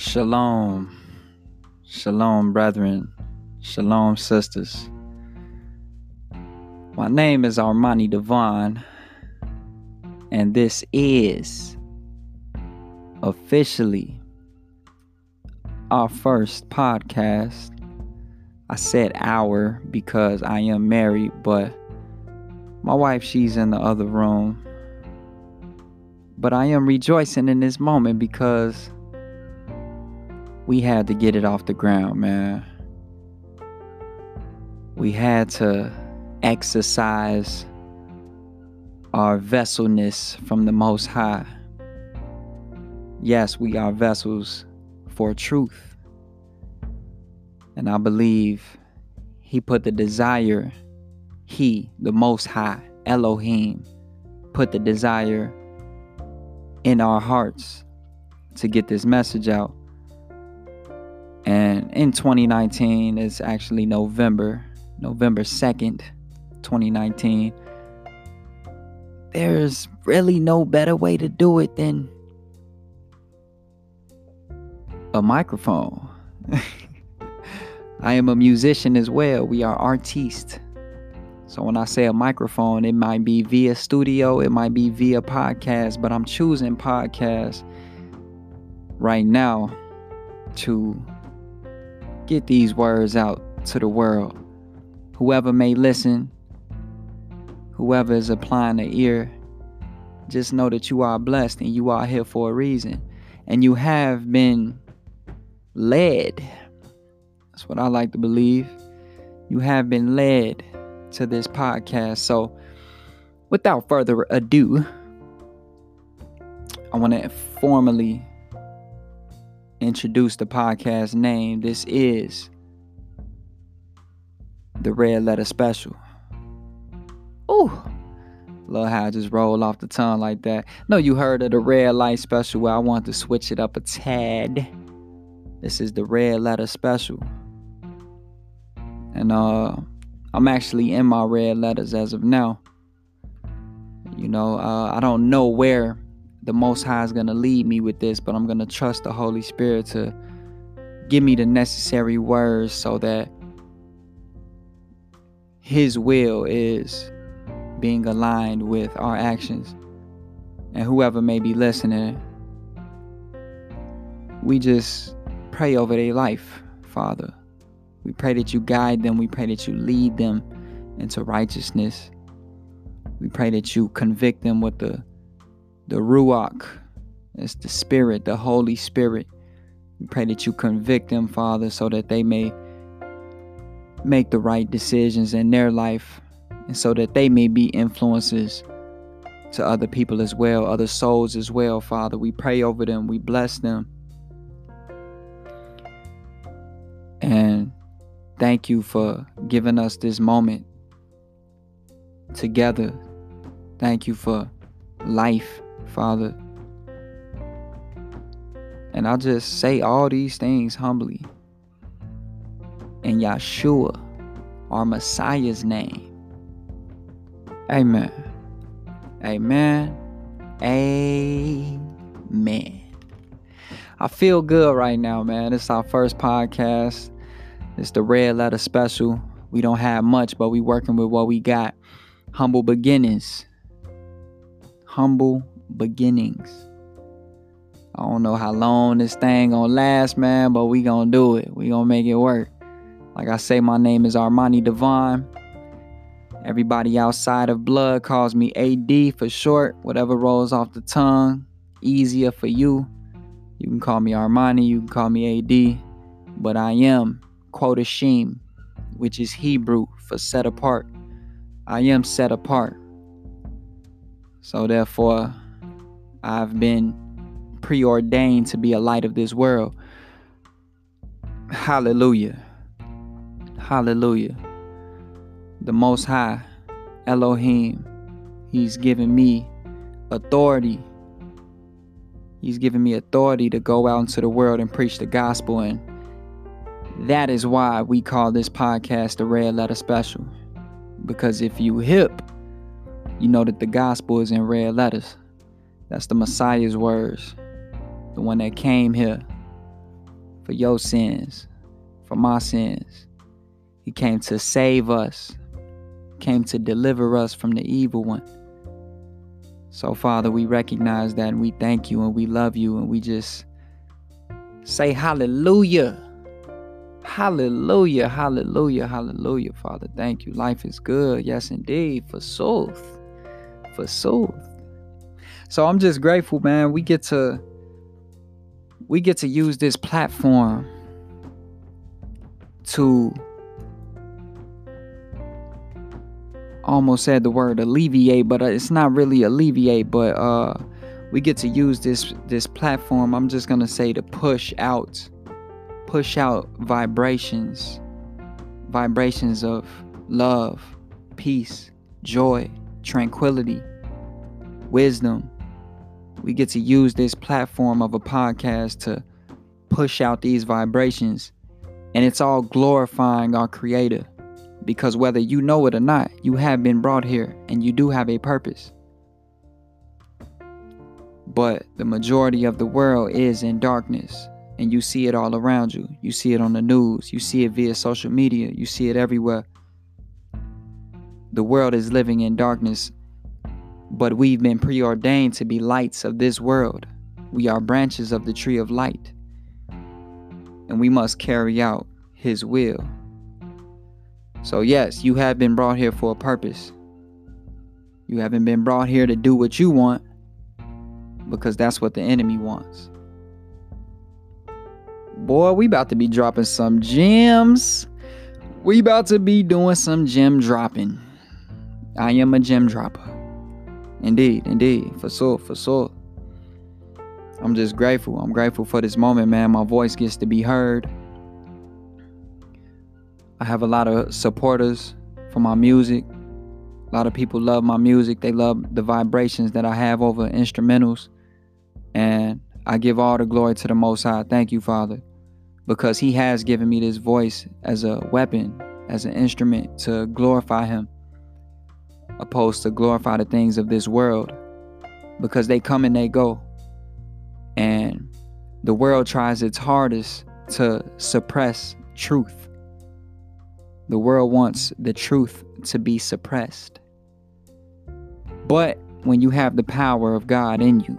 Shalom. Shalom, brethren. Shalom, sisters. My name is Armani Devon, and this is officially our first podcast. I said our because I am married, but my wife, she's in the other room. But I am rejoicing in this moment because we had to get it off the ground, man. We had to exercise our vesselness from the Most High. Yes, we are vessels for truth. And I believe he put the desire, he, the Most High, Elohim, put the desire in our hearts to get this message out. And in 2019, it's actually November 2nd, 2019. There's really no better way to do it than a microphone. I am a musician as well. We are artistes. So when I say a microphone, it might be via studio, it might be via podcast, but I'm choosing podcast right now to get these words out to the world. Whoever may listen, whoever is applying the ear, just know that you are blessed and you are here for a reason. And you have been led. That's what I like to believe. You have been led to this podcast. So without further ado, I want to formally introduce the podcast name. This is the Red Letter Special. Ooh, love how I just roll off the tongue like that. No, you heard of the Red Light Special, where I want to switch it up a tad. This is the Red Letter Special. And I'm actually in my red letters as of now. You know, I don't know where the Most High is going to lead me with this, but I'm going to trust the Holy Spirit to give me the necessary words so that his will is being aligned with our actions. And whoever may be listening, we just pray over their life, Father. We pray that you guide them. We pray that you lead them into righteousness. We pray that you convict them with the Ruach. It's the Spirit, the Holy Spirit. We pray that you convict them, Father, so that they may make the right decisions in their life, and so that they may be influences to other people as well, other souls as well, Father. We pray over them. We bless them. And thank you for giving us this moment together. Thank you for life, Father. And I just say all these things humbly in Yahshua, our Messiah's name. Amen. Amen. Amen. I feel good right now, man. It's our first podcast. It's the Red Letter Special. We don't have much, but we working with what we got. Humble beginnings. Humble beginnings. I don't know how long this thing gonna last, man, but we gonna do it. We gonna make it work. Like I say, my name is Armani Devon. Everybody outside of blood calls me AD for short. Whatever rolls off the tongue, easier for you. You can call me Armani, you can call me AD. But I am Quodashim, which is Hebrew for set apart. I am set apart. So therefore, I've been preordained to be a light of this world. Hallelujah. Hallelujah. The Most High, Elohim, he's given me authority. He's given me authority to go out into the world and preach the gospel. And that is why we call this podcast the Red Letter Special. Because if you hip, you know that the gospel is in red letters. That's the Messiah's words. The one that came here. for your sins, for my sins. He came to save us, came to deliver us from the evil one. So, Father, we recognize that, and we thank you, and we love you, and we just say hallelujah. Hallelujah, hallelujah, hallelujah, Father. Thank you. Life is good. Yes, indeed. Forsooth. Forsooth. So I'm just grateful, man. We get to use this platform to, almost said the word alleviate, but it's not really alleviate, but we get to use this platform, I'm just going to say, to push out vibrations of love, peace, joy, tranquility, wisdom. We get to use this platform of a podcast to push out these vibrations, and it's all glorifying our Creator, because whether you know it or not, you have been brought here and you do have a purpose. But the majority of the world is in darkness. And you see it all around you. You see it on the news. You see it via social media. You see it everywhere. The world is living in darkness, but we've been preordained to be lights of this world. We are branches of the tree of light, and we must carry out his will. So yes, you have been brought here for a purpose. You haven't been brought here to do what you want, because that's what the enemy wants. Boy, we about to be dropping some gems. We about to be doing some gem dropping. I am a gem dropper. Indeed, indeed. For sure. I'm just grateful. I'm grateful for this moment, man. My voice gets to be heard. I have a lot of supporters for my music. A lot of people love my music. They love the vibrations that I have over instrumentals. And I give all the glory to the Most High. Thank you, Father, because he has given me this voice as a weapon, as an instrument to glorify him, opposed to glorify the things of this world, because they come and they go. And the world tries its hardest to suppress truth. The world wants the truth to be suppressed. But when you have the power of God in you,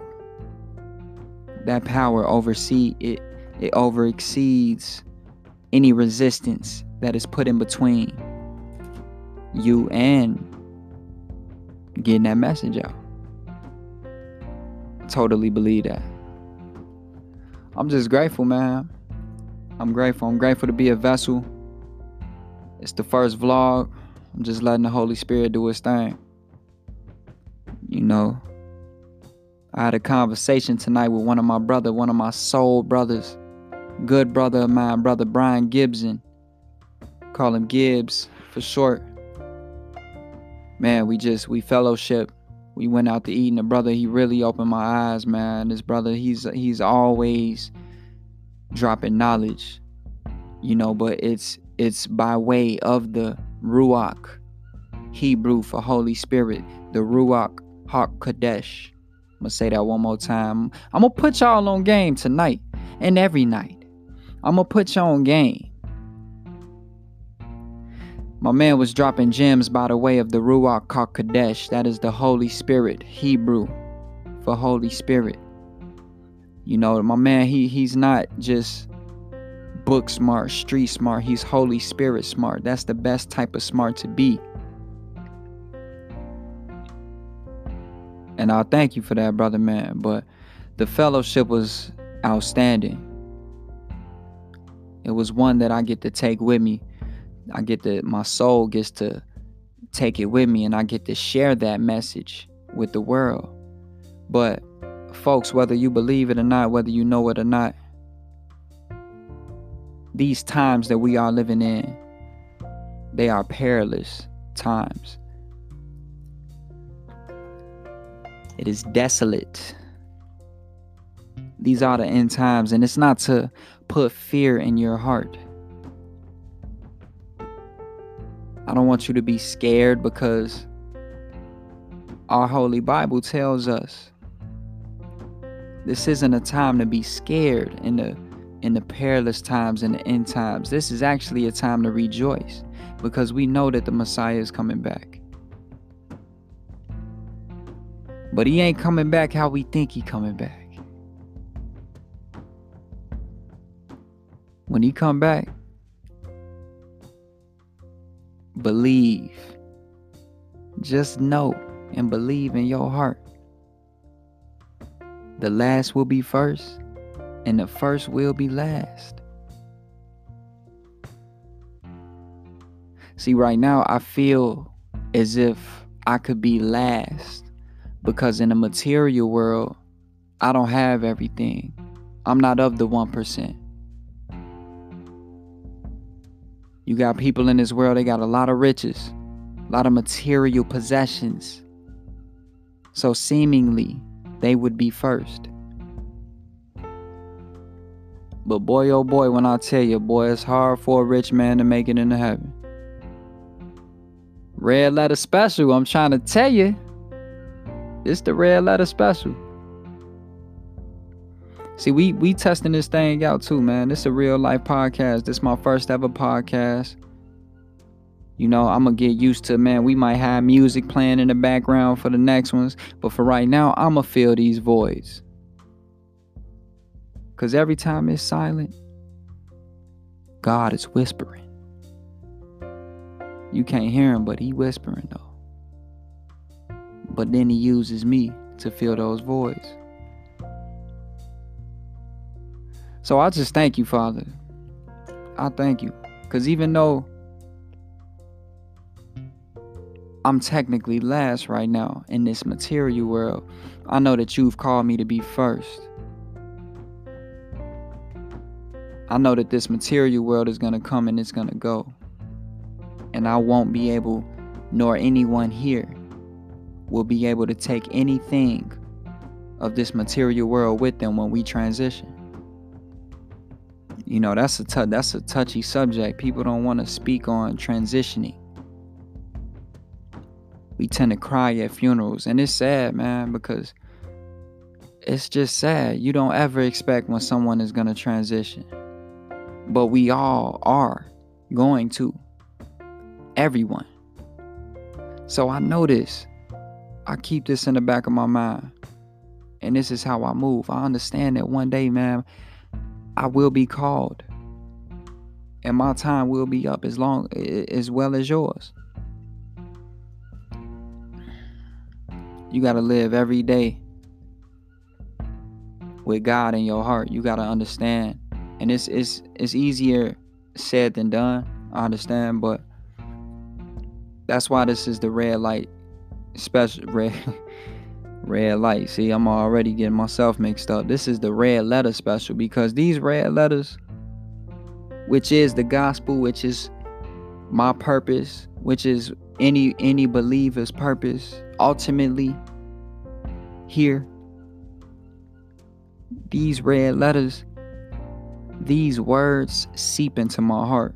that power overexceeds any resistance that is put in between you and getting that message out. Totally believe that. I'm just grateful, man. I'm grateful to be a vessel. It's the first vlog. I'm just letting the Holy Spirit do his thing. You know, I had a conversation tonight with one of my soul brothers, good brother of mine, brother Brian Gibson. Call him Gibbs for short. Man, we fellowship. We went out to eat, and the brother, he really opened my eyes, man. This brother, he's always dropping knowledge, you know, but it's by way of the Ruach, Hebrew for Holy Spirit, the Ruach HaKodesh. I'm gonna say that one more time. I'm gonna put y'all on game tonight and every night. I'm gonna put y'all on game. My man was dropping gems by the way of the Ruach HaKodesh. That is the Holy Spirit, Hebrew for Holy Spirit. You know, my man, he's not just book smart, street smart. He's Holy Spirit smart. That's the best type of smart to be. And I thank you for that, brother, man. But the fellowship was outstanding. It was one that I get to take with me. My soul gets to take it with me, and I get to share that message with the world. But folks, whether you believe it or not, whether you know it or not, these times that we are living in, they are perilous times. It is desolate. These are the end times, and it's not to put fear in your heart. I don't want you to be scared, because our Holy Bible tells us this isn't a time to be scared and to in the perilous times and the end times. This is actually a time to rejoice because we know that the Messiah is coming back. But he ain't coming back how we think he's coming back. When he come back, believe. Just know and believe in your heart. The last will be first, and the first will be last. See, right now I feel as if I could be last because in the material world, I don't have everything. I'm not of the 1%. You got people in this world, they got a lot of riches, a lot of material possessions. So seemingly, they would be first. But boy, oh boy, when I tell you, boy, it's hard for a rich man to make it into heaven. Red letter special, I'm trying to tell you. It's the red letter special. See, we testing this thing out too, man. This is a real life podcast. This is my first ever podcast. You know, I'm going to get used to, man, we might have music playing in the background for the next ones. But for right now, I'm going to fill these voids. Because every time it's silent, God is whispering. You can't hear him, but he whispering though. But then he uses me to fill those voids. So I just thank you, Father. I thank you. Because even though I'm technically last right now in this material world, I know that you've called me to be first. I know that this material world is going to come and it's going to go. And I won't be able, nor anyone here will be able to take anything of this material world with them when we transition. You know, that's a touchy subject. People don't want to speak on transitioning. We tend to cry at funerals. And it's sad, man, because it's just sad. You don't ever expect when someone is going to transition. But we all are going to. Everyone. So I know this. I keep this in the back of my mind. And this is how I move. I understand that one day, man, I will be called. And my time will be up as well as yours. You got to live every day with God in your heart. You got to understand. And it's easier said than done. I understand, but that's why this is the red light special. Red light. See, I'm already getting myself mixed up. This is the red letter special because these red letters, which is the gospel, which is my purpose, which is any believer's purpose, ultimately here. These red letters, these words seep into my heart.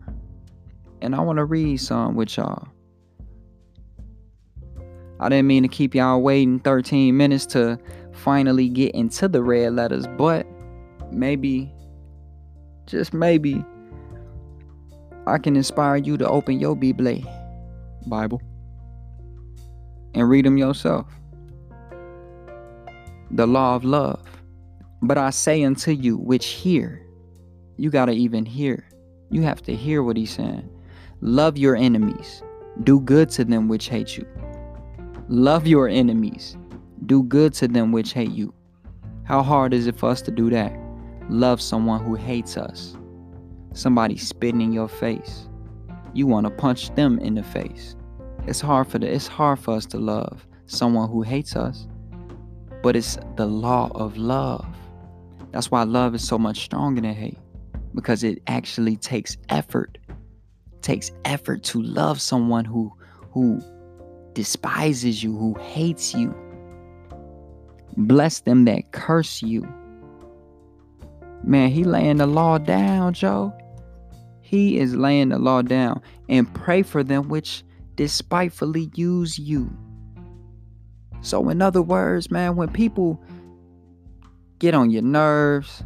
And I want to read some with y'all. I didn't mean to keep y'all waiting 13 minutes to finally get into the red letters, but maybe, just maybe, I can inspire you to open your Bible and read them yourself. The law of love. But I say unto you, which hear. You got to even hear. You have to hear what he's saying. Love your enemies. Do good to them which hate you. Love your enemies. Do good to them which hate you. How hard is it for us to do that? Love someone who hates us. Somebody spitting in your face. You want to punch them in the face. It's hard for us to love someone who hates us. But it's the law of love. That's why love is so much stronger than hate. Because it actually takes effort. It takes effort to love someone who despises you, who hates you. Bless them that curse you. Man, he laying the law down, Joe. He is laying the law down. And pray for them which despitefully use you. So in other words, man, when people get on your nerves,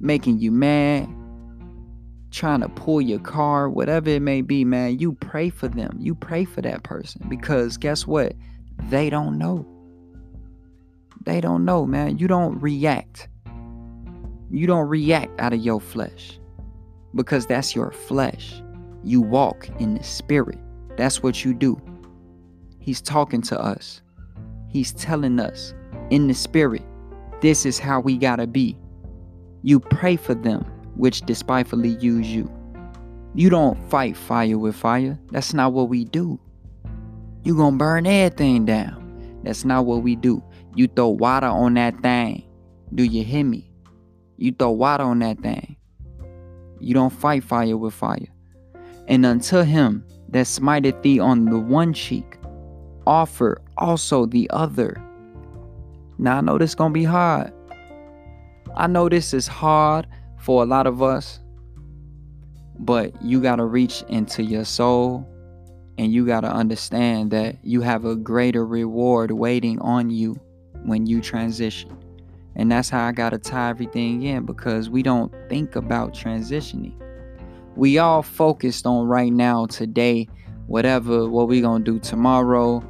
making you mad, trying to pull your car, whatever it may be, man, you pray for them. You pray for that person, because guess what? They don't know. They don't know, man. You don't react. You don't react out of your flesh, because that's your flesh. You walk in the spirit. That's what you do. He's talking to us. He's telling us in the spirit, this is how we gotta be. You pray for them which despitefully use you. You don't fight fire with fire. That's not what we do. You gonna burn everything down. That's not what we do. You throw water on that thing. Do you hear me? You throw water on that thing. You don't fight fire with fire. And unto him that smiteth thee on the one cheek, offer also the other. Now I know this gonna be hard. I know this is hard for a lot of us, but you gotta reach into your soul, and you gotta understand that you have a greater reward waiting on you when you transition. And that's how I gotta tie everything in, because we don't think about transitioning. We all focused on right now, today, whatever, what we gonna do tomorrow,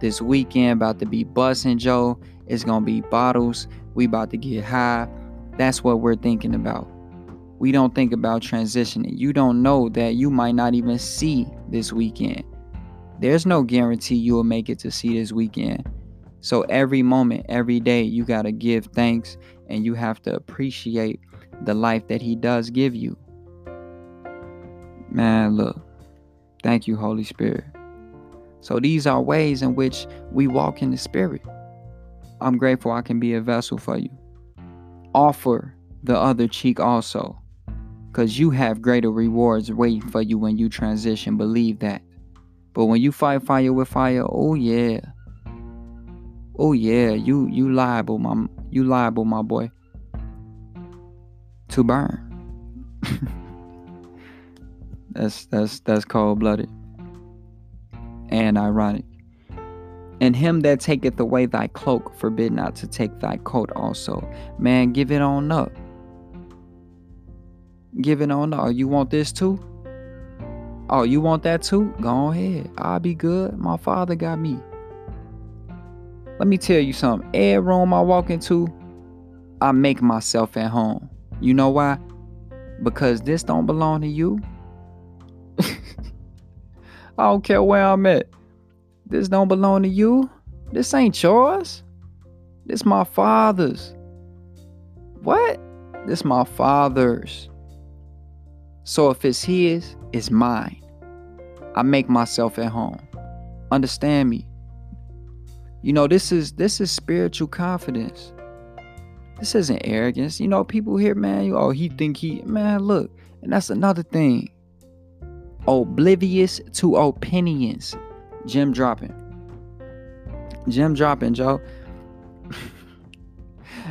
this weekend, about to be bussin' Joe, it's gonna be bottles, we about to get high. That's what we're thinking about. We don't think about transitioning. You don't know that you might not even see this weekend. There's no guarantee you will make it to see this weekend. So every moment, every day, you gotta give thanks, and you have to appreciate the life that he does give you. Man, look. Thank you, Holy Spirit. So these are ways in which we walk in the Spirit. I'm grateful I can be a vessel for you. Offer the other cheek also, because you have greater rewards waiting for you when you transition. Believe that. But when you fight fire with fire, oh yeah. Oh yeah, you liable, my boy. To burn. That's cold-blooded and ironic. And him that taketh away thy cloak, forbid not to take thy coat also. Man, give it on up. Give it on up. You want this too? Oh, you want that too? Go ahead. I'll be good. My father got me. Let me tell you something. Every room I walk into, I make myself at home. You know why? Because this don't belong to you. I don't care where I'm at. This don't belong to you. This ain't yours. This my father's. What? This my father's. So if it's his, it's mine. I make myself at home. Understand me. You know, this is spiritual confidence. This isn't arrogance. You know, people here, man, look. And that's another thing. Oblivious to opinions. Gym dropping, Joe.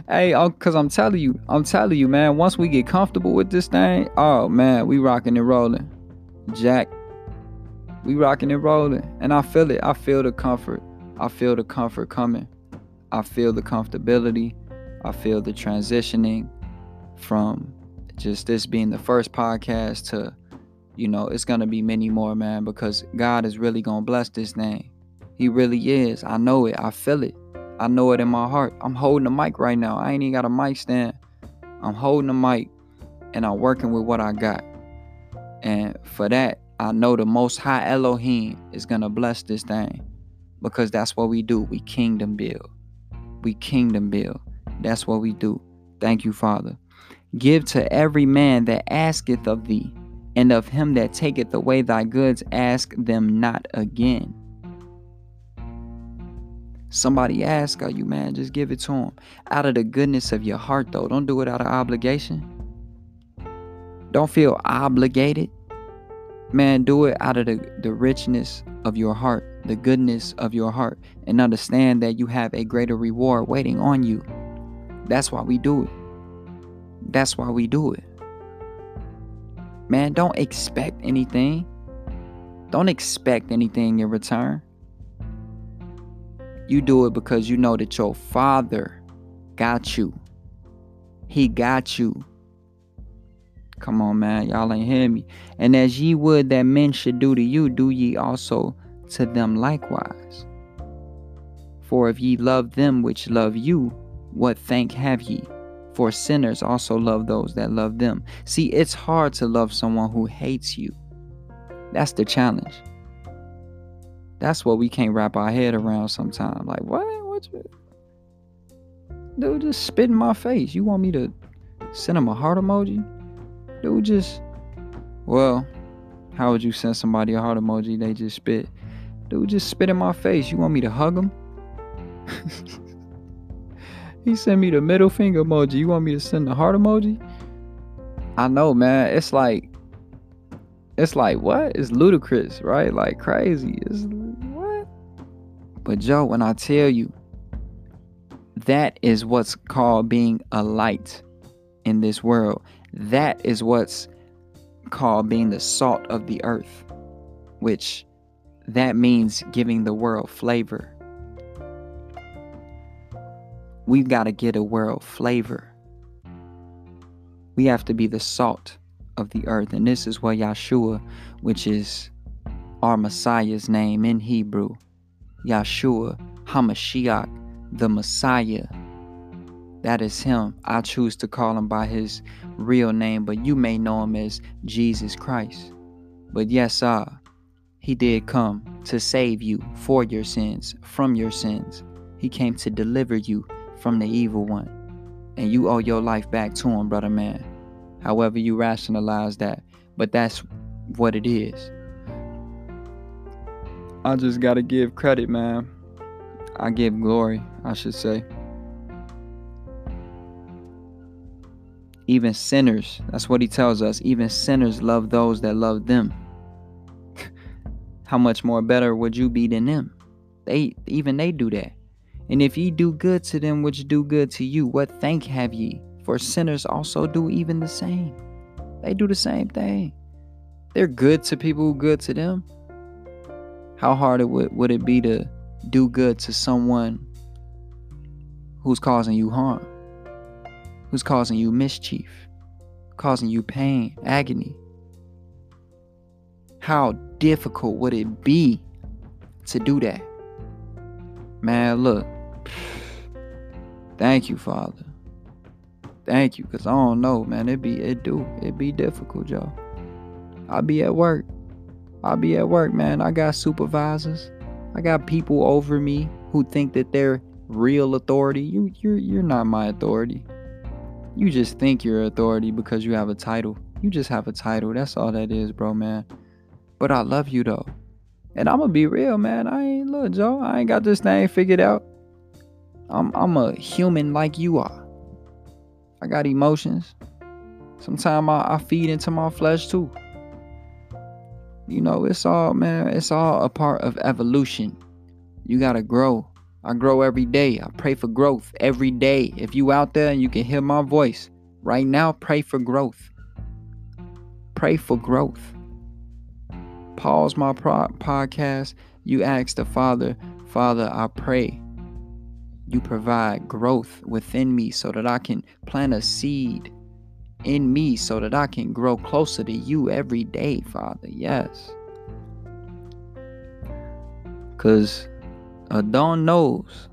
Hey, because I'm telling you, man, once we get comfortable with this thing, oh, man, we rocking and rolling. Jack, we rocking and rolling. And I feel it. I feel the comfort. I feel the comfort coming. I feel the comfortability. I feel the transitioning from just this being the first podcast to, you know, it's going to be many more, man, because God is really going to bless this thing. He really is. I know it. I feel it. I know it in my heart. I'm holding a mic right now. I ain't even got a mic stand. I'm holding a mic, and I'm working with what I got. And for that, I know the Most High Elohim is going to bless this thing, because that's what we do. We kingdom build. We kingdom build. That's what we do. Thank you, Father. Give to every man that asketh of thee. And of him that taketh away thy goods, ask them not again. Somebody ask you, man, just give it to him. Out of the goodness of your heart, though. Don't do it out of obligation. Don't feel obligated. Man, do it out of the richness of your heart, the goodness of your heart. And understand that you have a greater reward waiting on you. That's why we do it. That's why we do it. Man, don't expect anything. Don't expect anything in return. You do it because you know that your father got you. He got you. Come on, man. Y'all ain't hear me. And as ye would that men should do to you, do ye also to them likewise. For if ye love them which love you, what thank have ye? For sinners also love those that love them. See, it's hard to love someone who hates you. That's the challenge. That's what we can't wrap our head around sometimes. Like, what? What's it? Dude, just spit in my face. You want me to send him a heart emoji? Dude, just... Well, how would you send somebody a heart emoji? They just spit. Dude, just spit in my face. You want me to hug him? He sent me the middle finger emoji. You want me to send the heart emoji? I know, man. It's like, what? It's ludicrous, right? Like, crazy. It's like, what? But, Joe, when I tell you, that is what's called being a light in this world. That is what's called being the salt of the earth, which that means giving the world flavor. We've got to get a world flavor. We have to be the salt of the earth. And this is where Yahshua, which is our Messiah's name in Hebrew, Yahshua HaMashiach, the Messiah, that is him. I choose to call him by his real name, but you may know him as Jesus Christ. But yes, he did come to save you for your sins, from your sins. He came to deliver you from the evil one. And you owe your life back to him, brother man. However you rationalize that. But that's what it is. I just gotta give credit, man. I give glory, I should say. Even sinners, that's what he tells us, even sinners love those that love them. How much more better would you be than them? They do that. And if ye do good to them which do good to you, what thank have ye? For sinners also do even the same. They do the same thing. They're good to people who are good to them. How hard would it be to do good to someone who's causing you harm, who's causing you mischief, causing you pain, agony? How difficult would it be to do that? Man, look, thank you, Father. Thank you, because I don't know, man. It be difficult, y'all. I be at work, man. I got supervisors. I got people over me who think that they're real authority. You're not my authority. You just think you're authority because you have a title. You just have a title. That's all that is, bro, man. But I love you, though. And I'm going to be real, man. I ain't got this thing figured out. I'm a human like you are. I got emotions. Sometimes I feed into my flesh, too. You know, it's all a part of evolution. You got to grow. I grow every day. I pray for growth every day. If you out there and you can hear my voice right now, pray for growth. Pray for growth. Pause my podcast. You ask the Father, I pray you provide growth within me so that I can plant a seed in me so that I can grow closer to you every day, Father. Yes. Because Adon knows.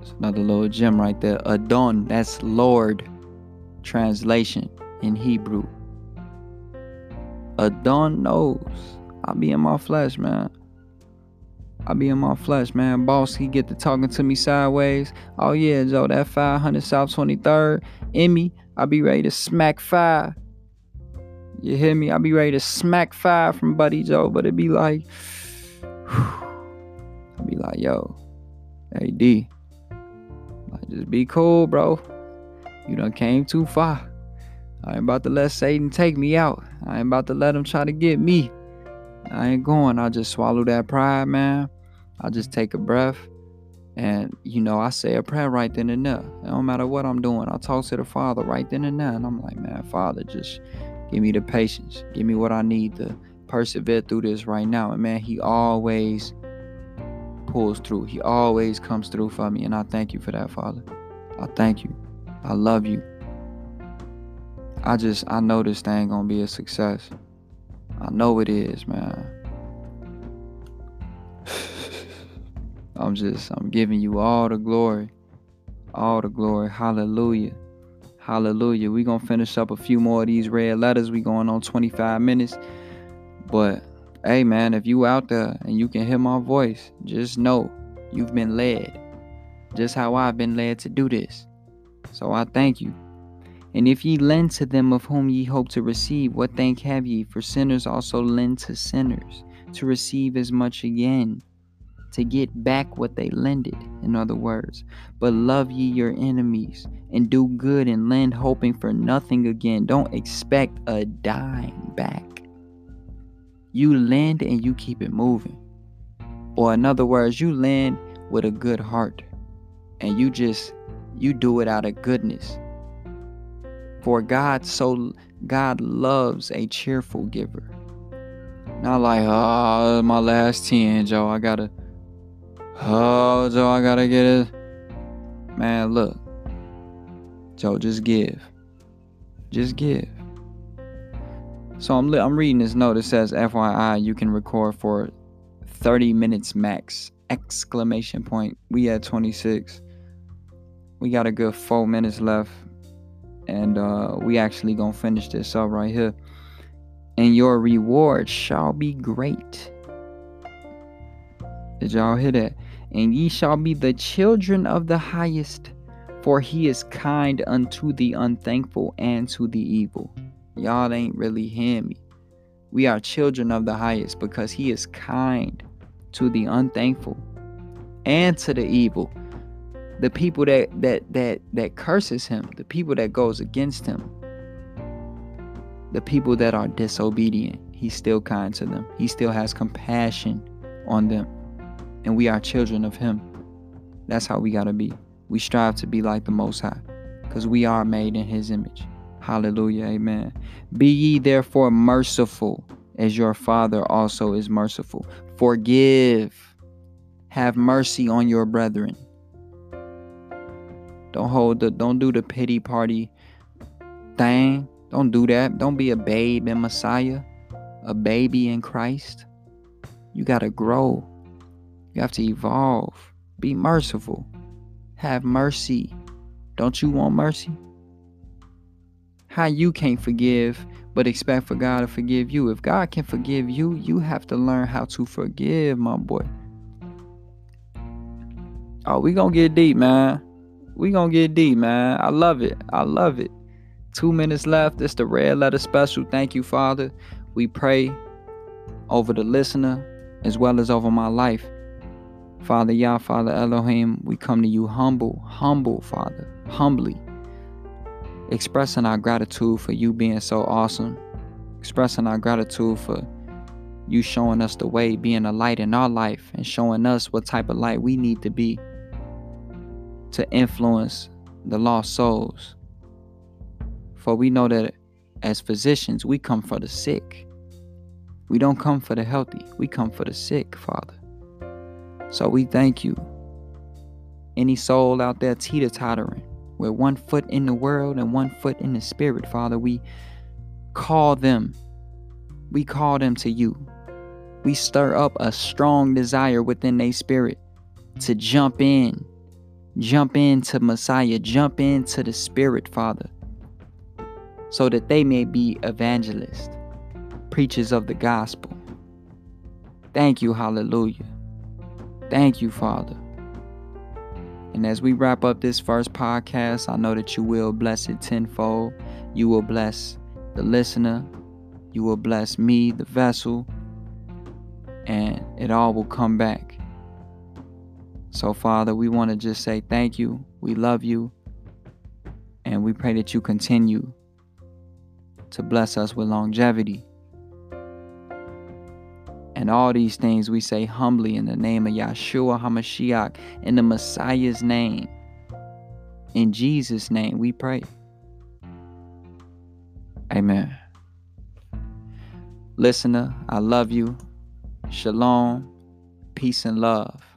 It's another little gem right there. Adon, that's Lord translation in Hebrew. Adon knows. I be in my flesh, man. Boss, he get to talking to me sideways. Oh, yeah, Joe, that 500 South 23rd. In me, I be ready to smack fire. You hear me? I be ready to smack fire from Buddy Joe. But it be like, I be like, yo, AD, like, just be cool, bro. You done came too far. I ain't about to let Satan take me out. I ain't about to let him try to get me. I ain't going. I just swallow that pride, man. I just take a breath. And, you know, I say a prayer right then and there. It don't matter what I'm doing. I talk to the Father right then and there. And I'm like, man, Father, just give me the patience. Give me what I need to persevere through this right now. And, man, he always pulls through. He always comes through for me. And I thank you for that, Father. I thank you. I love you. I know this thing gonna be a success. I know it is, man. I'm giving you all the glory. All the glory. Hallelujah. Hallelujah. We gonna finish up a few more of these red letters. We going on 25 minutes. But hey, man, if you out there and you can hear my voice, just know you've been led. Just how I've been led to do this. So I thank you. And if ye lend to them of whom ye hope to receive, what thank have ye? For sinners also lend to sinners, to receive as much again, to get back what they lended, in other words. But love ye your enemies, and do good, and lend, hoping for nothing again. Don't expect a dime back. You lend and you keep it moving. Or in other words, you lend with a good heart. And you do it out of goodness. For God loves a cheerful giver. Not like, oh, my last 10, Joe, I gotta get it. Man, look, Joe, just give. Just give. So I'm reading this note that says, FYI, you can record for 30 minutes max, !! We at 26. We got a good 4 minutes left. And we actually gonna finish this up right here. And your reward shall be great. Did y'all hear that? And ye shall be the children of the highest, for he is kind unto the unthankful and to the evil. Y'all ain't really hearing me. We are children of the highest because he is kind to the unthankful and to the evil. The people that curses him, the people that goes against him, the people that are disobedient, he's still kind to them. He still has compassion on them. And we are children of him. That's how we gotta be. We strive to be like the Most High, because we are made in his image. Hallelujah, amen. Be ye therefore merciful, as your Father also is merciful. Forgive. Have mercy on your brethren. Don't do the pity party thing. Don't do that. Don't be a babe in Messiah, a baby in Christ. You gotta grow. You have to evolve. Be merciful. Have mercy. Don't you want mercy? How you can't forgive but expect for God to forgive you? If God can forgive you, you have to learn how to forgive, my boy. Oh, we gonna get deep, man. We gonna get deep, man. I love it. I love it. 2 minutes left. It's the Red Letter Special. Thank you, Father. We pray over the listener as well as over my life. Father Yah, Father Elohim, we come to you humble, Father, humbly. Expressing our gratitude for you being so awesome. Expressing our gratitude for you showing us the way, being a light in our life, and showing us what type of light we need to be to influence the lost souls. For we know that as physicians, we come for the sick. We don't come for the healthy. We come for the sick, Father. So we thank you. Any soul out there teeter-tottering, with one foot in the world and one foot in the spirit, Father, we call them. We call them to you. We stir up a strong desire within their spirit to jump in. Jump into Messiah. Jump into the Spirit, Father, so that they may be evangelists, preachers of the gospel. Thank you, hallelujah. Thank you, Father. And as we wrap up this first podcast, I know that you will bless it tenfold. You will bless the listener. You will bless me, the vessel. And it all will come back. So, Father, we want to just say thank you. We love you. And we pray that you continue to bless us with longevity. And all these things we say humbly in the name of Yahshua HaMashiach, in the Messiah's name. In Jesus' name we pray. Amen. Listener, I love you. Shalom, peace and love.